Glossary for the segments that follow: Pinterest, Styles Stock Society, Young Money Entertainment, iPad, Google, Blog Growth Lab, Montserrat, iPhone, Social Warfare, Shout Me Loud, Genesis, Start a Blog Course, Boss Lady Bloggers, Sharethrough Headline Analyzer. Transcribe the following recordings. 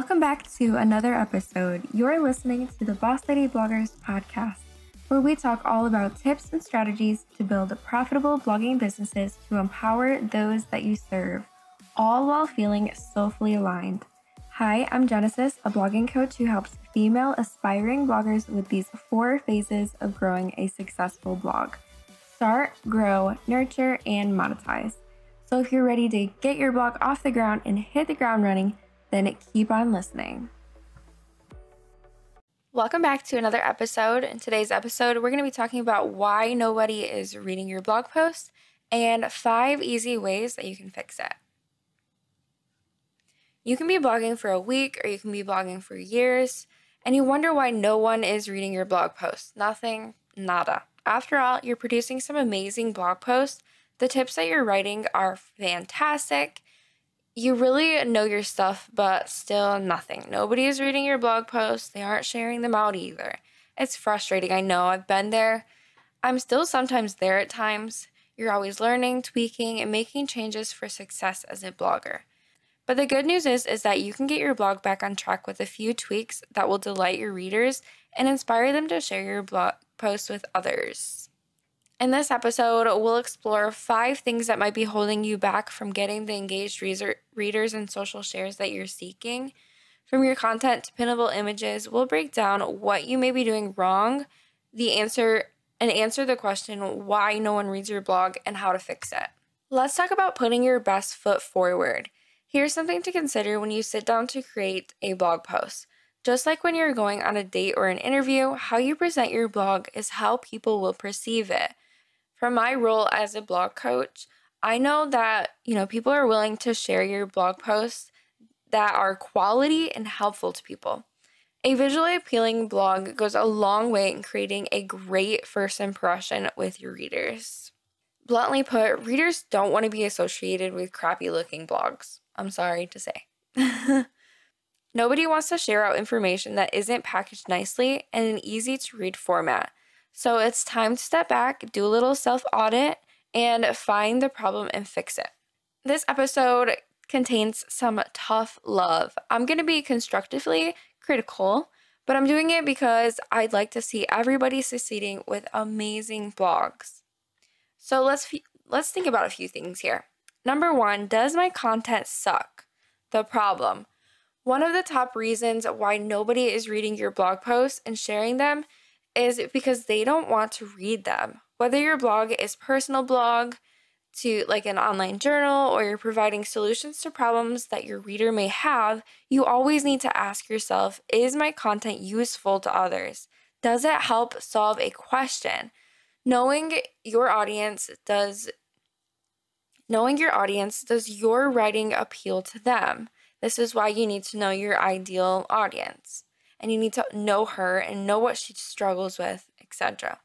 Welcome back to another episode. You're listening to the Boss Lady Bloggers podcast, where we talk all about tips and strategies to build profitable blogging businesses to empower those that you serve, all while feeling soulfully aligned. Hi, I'm Genesis, a blogging coach who helps female aspiring bloggers with these 4 phases of growing a successful blog: start, grow, nurture, and monetize. So if you're ready to get your blog off the ground and hit the ground running, then keep on listening. Welcome back to another episode. In today's episode, we're going to be talking about why nobody is reading your blog posts and 5 easy ways that you can fix it. You can be blogging for a week, or you can be blogging for years, and you wonder why no one is reading your blog posts. Nothing, nada. After all, you're producing some amazing blog posts. The tips that you're writing are fantastic. You really know your stuff, but still nothing. Nobody is reading your blog posts. They aren't sharing them out either. It's frustrating. I know. I've been there. I'm still sometimes there at times. You're always learning, tweaking, and making changes for success as a blogger. But the good news is that you can get your blog back on track with a few tweaks that will delight your readers and inspire them to share your blog posts with others. In this episode, we'll explore 5 things that might be holding you back from getting the engaged readers and social shares that you're seeking. From your content to pinnable images, we'll break down what you may be doing wrong, answer the question why no one reads your blog, and how to fix it. Let's talk about putting your best foot forward. Here's something to consider when you sit down to create a blog post. Just like when you're going on a date or an interview, how you present your blog is how people will perceive it. From my role as a blog coach, I know that, people are willing to share your blog posts that are quality and helpful to people. A visually appealing blog goes a long way in creating a great first impression with your readers. Bluntly put, readers don't want to be associated with crappy-looking blogs. I'm sorry to say. Nobody wants to share out information that isn't packaged nicely and in an easy-to-read format. So it's time to step back, do a little self-audit, and find the problem and fix it. This episode contains some tough love. I'm going to be constructively critical, but I'm doing it because I'd like to see everybody succeeding with amazing blogs. So let's think about a few things here. Number 1, does my content suck? The problem. One of the top reasons why nobody is reading your blog posts and sharing them is because they don't want to read them. Whether your blog is personal blog to like an online journal, or you're providing solutions to problems that your reader may have, you always need to ask yourself, is my content useful to others? Does it help solve a question? Knowing your audience, does your writing appeal to them? This is why you need to know your ideal audience. And you need to know her and know what she struggles with, etc.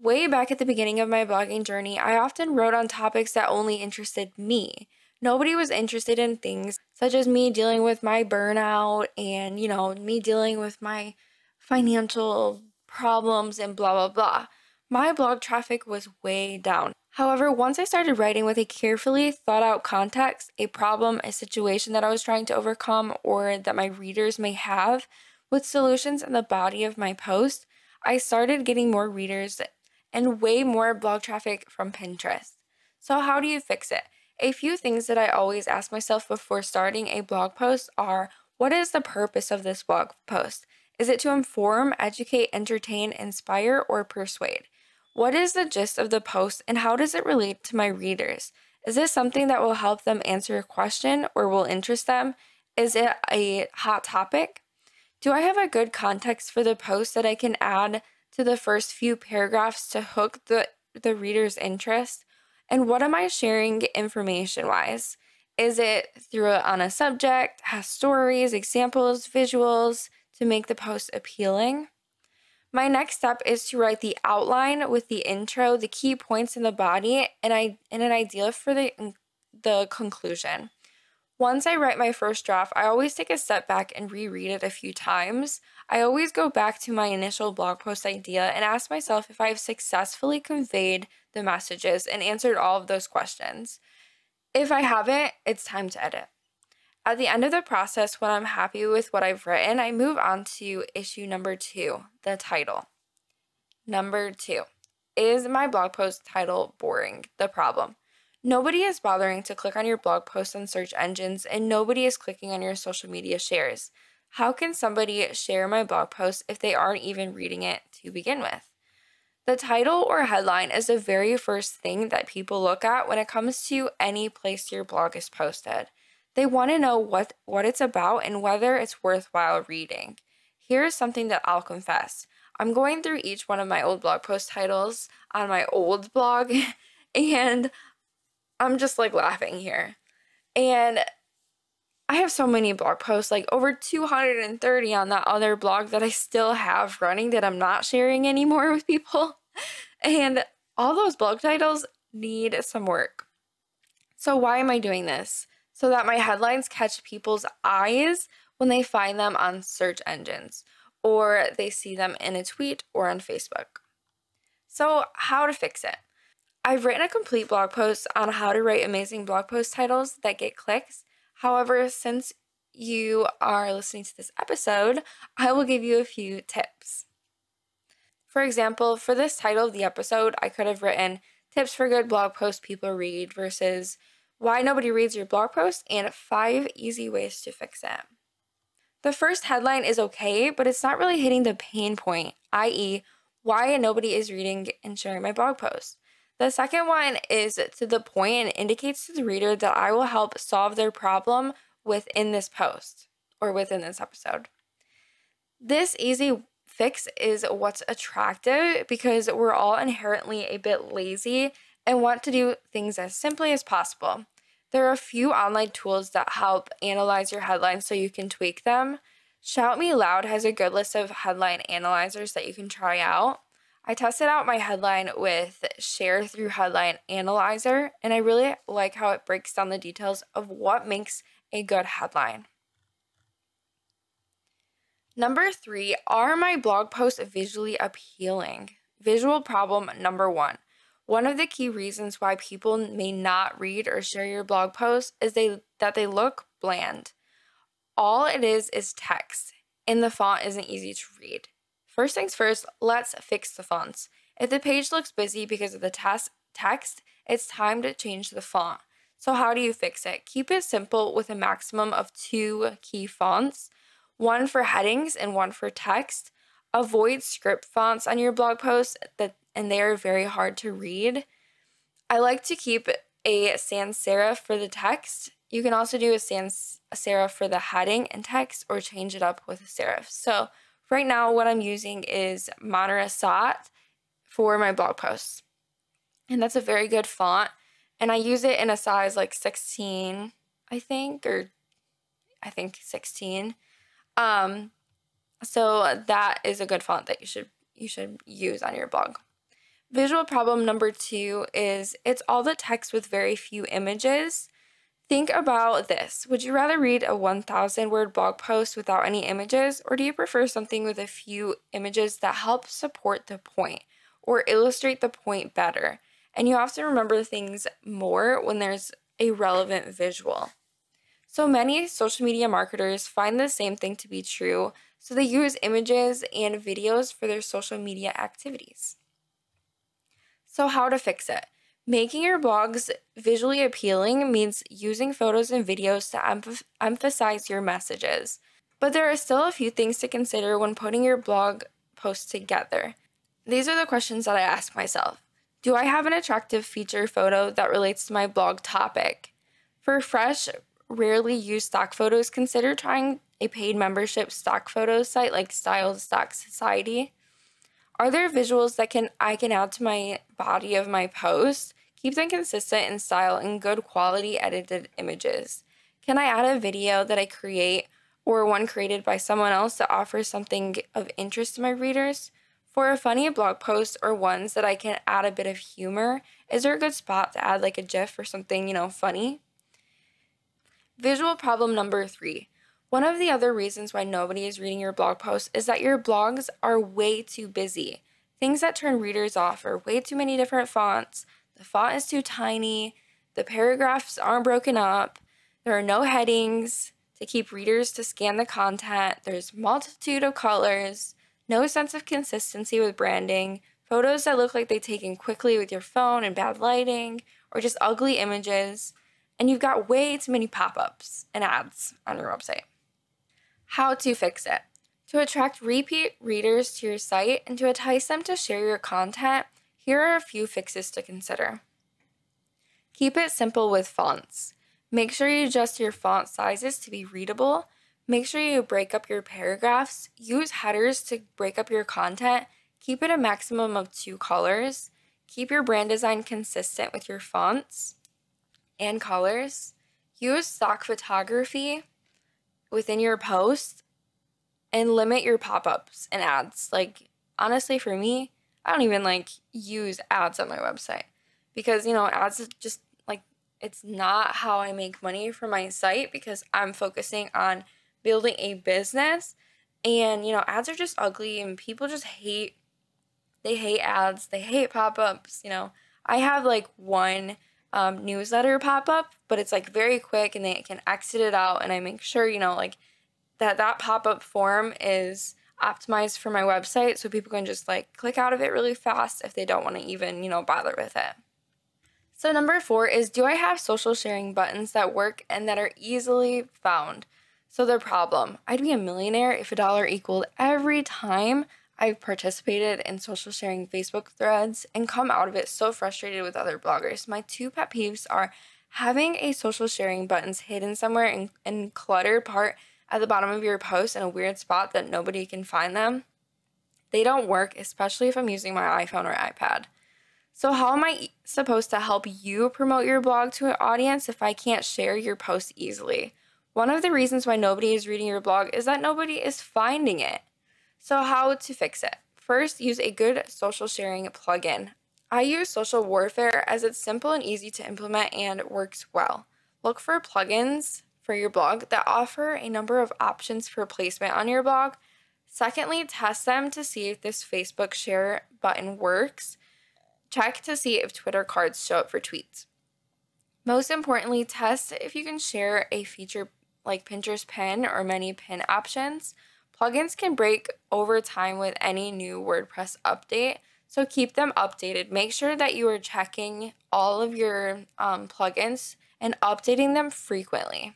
Way back at the beginning of my blogging journey, I often wrote on topics that only interested me. Nobody was interested in things such as me dealing with my burnout and, me dealing with my financial problems and blah, blah, blah. My blog traffic was way down. However, once I started writing with a carefully thought out context, a problem, a situation that I was trying to overcome or that my readers may have, with solutions in the body of my post, I started getting more readers and way more blog traffic from Pinterest. So how do you fix it? A few things that I always ask myself before starting a blog post are, what is the purpose of this blog post? Is it to inform, educate, entertain, inspire, or persuade? What is the gist of the post and how does it relate to my readers? Is this something that will help them answer a question or will interest them? Is it a hot topic? Do I have a good context for the post that I can add to the first few paragraphs to hook the reader's interest? And what am I sharing information-wise? Is it on a subject, has stories, examples, visuals to make the post appealing? My next step is to write the outline with the intro, the key points in the body, and an idea for the conclusion. Once I write my first draft, I always take a step back and reread it a few times. I always go back to my initial blog post idea and ask myself if I have successfully conveyed the messages and answered all of those questions. If I haven't, it's time to edit. At the end of the process, when I'm happy with what I've written, I move on to issue number 2, the title. Number 2, is my blog post title boring? The problem. Nobody is bothering to click on your blog post on search engines, and nobody is clicking on your social media shares. How can somebody share my blog post if they aren't even reading it to begin with? The title or headline is the very first thing that people look at when it comes to any place your blog is posted. They want to know what it's about and whether it's worthwhile reading. Here's something that I'll confess. I'm going through each one of my old blog post titles on my old blog, and I'm just like laughing here. And I have so many blog posts, like over 230 on that other blog that I still have running that I'm not sharing anymore with people. And all those blog titles need some work. So why am I doing this? So that my headlines catch people's eyes when they find them on search engines, or they see them in a tweet or on Facebook. So how to fix it? I've written a complete blog post on how to write amazing blog post titles that get clicks. However, since you are listening to this episode, I will give you a few tips. For example, for this title of the episode, I could have written tips for good blog posts people read versus why nobody reads your blog post and 5 easy ways to fix it. The first headline is okay, but it's not really hitting the pain point, i.e., why nobody is reading and sharing my blog post. The second one is to the point and indicates to the reader that I will help solve their problem within this post or within this episode. This easy fix is what's attractive because we're all inherently a bit lazy and want to do things as simply as possible. There are a few online tools that help analyze your headlines so you can tweak them. Shout Me Loud has a good list of headline analyzers that you can try out. I tested out my headline with Sharethrough Headline Analyzer, and I really like how it breaks down the details of what makes a good headline. Number 3, are my blog posts visually appealing? Visual problem number 1. One of the key reasons why people may not read or share your blog posts is that they look bland. All it is text, and the font isn't easy to read. First things first, let's fix the fonts. If the page looks busy because of the text, it's time to change the font. So how do you fix it? Keep it simple with a maximum of 2 key fonts, one for headings and one for text. Avoid script fonts on your blog posts, and they are very hard to read. I like to keep a sans serif for the text. You can also do a sans serif for the heading and text, or change it up with a serif. So right now, what I'm using is Montserrat for my blog posts, and that's a very good font, and I use it in a size like 16, I think 16. So that is a good font that you should use on your blog. Visual problem number 2 is it's all the text with very few images. Think about this. Would you rather read a 1,000-word blog post without any images, or do you prefer something with a few images that help support the point or illustrate the point better? And you often remember things more when there's a relevant visual. So many social media marketers find the same thing to be true, so they use images and videos for their social media activities. So how to fix it? Making your blogs visually appealing means using photos and videos to emphasize your messages. But there are still a few things to consider when putting your blog posts together. These are the questions that I ask myself. Do I have an attractive feature photo that relates to my blog topic? For fresh, rarely used stock photos, consider trying a paid membership stock photo site like Styles Stock Society. Are there visuals that I can add to my body of my post? Keep them consistent in style and good quality edited images. Can I add a video that I create or one created by someone else that offers something of interest to my readers? For a funny blog post or ones that I can add a bit of humor, is there a good spot to add like a GIF or something, funny? Visual problem number 3. One of the other reasons why nobody is reading your blog post is that your blogs are way too busy. Things that turn readers off are way too many different fonts, the font is too tiny, the paragraphs aren't broken up, There are no headings to keep readers to scan the content. There's multitude of colors, no sense of consistency with branding, photos that look like they taken quickly with your phone and bad lighting, or just ugly images. And you've got way too many pop-ups and ads on your website. How to fix it. To attract repeat readers to your site and to entice them to share your content, here are a few fixes to consider. Keep it simple with fonts. Make sure you adjust your font sizes to be readable. Make sure you break up your paragraphs. Use headers to break up your content. Keep it a maximum of 2 colors. Keep your brand design consistent with your fonts and colors. Use stock photography within your posts. And limit your pop-ups and ads. Like, honestly, for me, I don't even, use ads on my website. Because, you know, ads is just, it's not how I make money for my site, because I'm focusing on building a business. And, you know, ads are just ugly, and people just hate, they hate ads. They hate pop-ups, you know. I have, one newsletter pop-up, but it's, very quick, and they can exit it out, and I make sure, you know, that pop-up form is optimized for my website, so people can just click out of it really fast if they don't want to even, bother with it. So number 4 is, do I have social sharing buttons that work and that are easily found? So the problem, I'd be a millionaire if $1 equaled every time I've participated in social sharing Facebook threads and come out of it so frustrated with other bloggers. My 2 pet peeves are having a social sharing buttons hidden somewhere in clutter part at the bottom of your post in a weird spot that nobody can find them. They don't work, especially if I'm using my iPhone or iPad. So how am I supposed to help you promote your blog to an audience if I can't share your posts easily? One of the reasons why nobody is reading your blog is that nobody is finding it. So how to fix it? First, use a good social sharing plugin. I use Social Warfare as it's simple and easy to implement and works well. Look for plugins for your blog that offer a number of options for placement on your blog. Secondly, test them to see if this Facebook share button works. Check to see if Twitter cards show up for tweets. Most importantly, test if you can share a feature like Pinterest pin or many pin options. Plugins can break over time with any new WordPress update, so keep them updated. Make sure that you are checking all of your plugins and updating them frequently.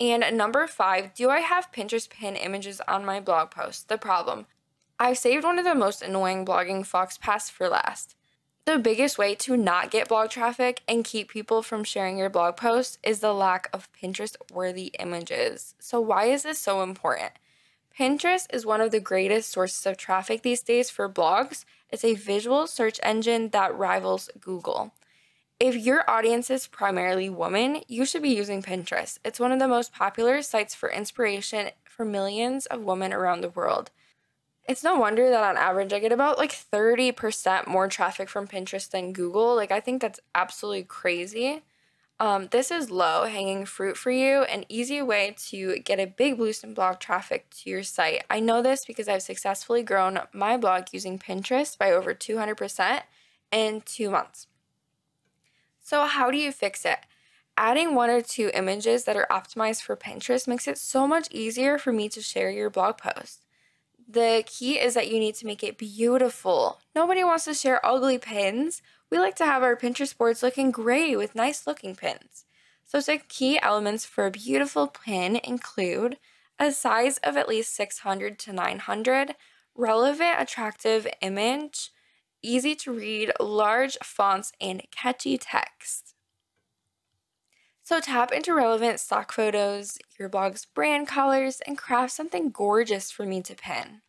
And number 5, do I have Pinterest pin images on my blog post? The problem, I've saved one of the most annoying blogging faux pas for last. The biggest way to not get blog traffic and keep people from sharing your blog post is the lack of Pinterest-worthy images. So why is this so important? Pinterest is one of the greatest sources of traffic these days for blogs. It's a visual search engine that rivals Google. If your audience is primarily women, you should be using Pinterest. It's one of the most popular sites for inspiration for millions of women around the world. It's no wonder that on average I get about 30% more traffic from Pinterest than Google. I think that's absolutely crazy. This is low-hanging fruit for you, an easy way to get a big boost in blog traffic to your site. I know this because I've successfully grown my blog using Pinterest by over 200% in 2 months. So how do you fix it? Adding 1 or 2 images that are optimized for Pinterest makes it so much easier for me to share your blog post. The key is that you need to make it beautiful. Nobody wants to share ugly pins. We like to have our Pinterest boards looking great with nice looking pins. So some key elements for a beautiful pin include a size of at least 600 to 900, relevant, attractive image, easy to read, large fonts, and catchy text. So tap into relevant stock photos, your blog's brand colors, and craft something gorgeous for me to pin.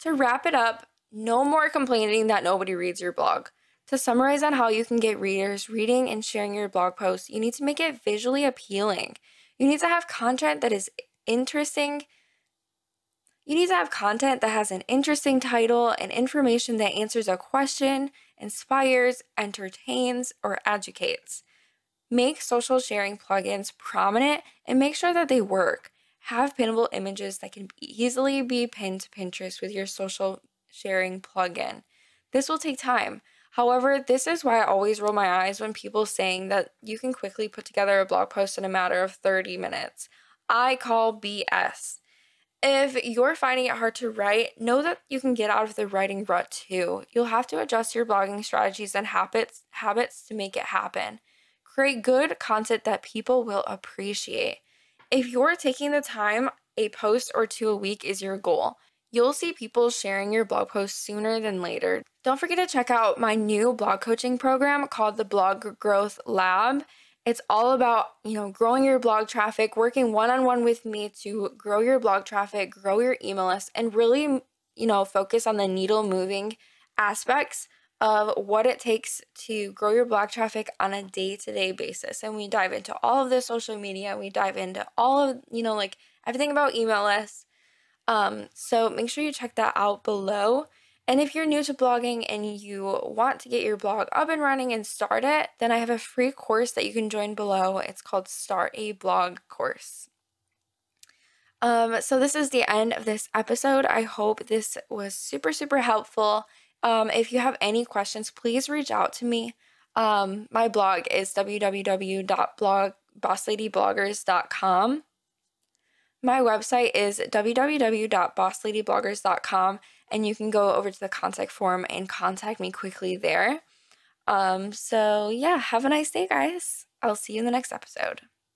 To wrap it up, no more complaining that nobody reads your blog. To summarize on how you can get readers reading and sharing your blog posts, you need to make it visually appealing. You need to have content that is interesting. You need to have content that has an interesting title and information that answers a question, inspires, entertains, or educates. Make social sharing plugins prominent and make sure that they work. Have pinnable images that can easily be pinned to Pinterest with your social sharing plugin. This will take time. However, this is why I always roll my eyes when people saying that you can quickly put together a blog post in a matter of 30 minutes. I call BS. If you're finding it hard to write, know that you can get out of the writing rut too. You'll have to adjust your blogging strategies and habits to make it happen. Create good content that people will appreciate. If you're taking the time, a post or two a week is your goal. You'll see people sharing your blog posts sooner than later. Don't forget to check out my new blog coaching program called the Blog Growth Lab. It's all about, growing your blog traffic, working one-on-one with me to grow your blog traffic, grow your email list, and really, focus on the needle-moving aspects of what it takes to grow your blog traffic on a day-to-day basis. And we dive into all of the social media. We dive into all of, everything about email lists. So make sure you check that out below. And if you're new to blogging and you want to get your blog up and running and start it, then I have a free course that you can join below. It's called Start a Blog Course. So this is the end of this episode. I hope this was super, super helpful. If you have any questions, please reach out to me. My blog is www.bossladybloggers.com. My website is www.bossladybloggers.com, and you can go over to the contact form and contact me quickly there. So yeah, have a nice day, guys. I'll see you in the next episode.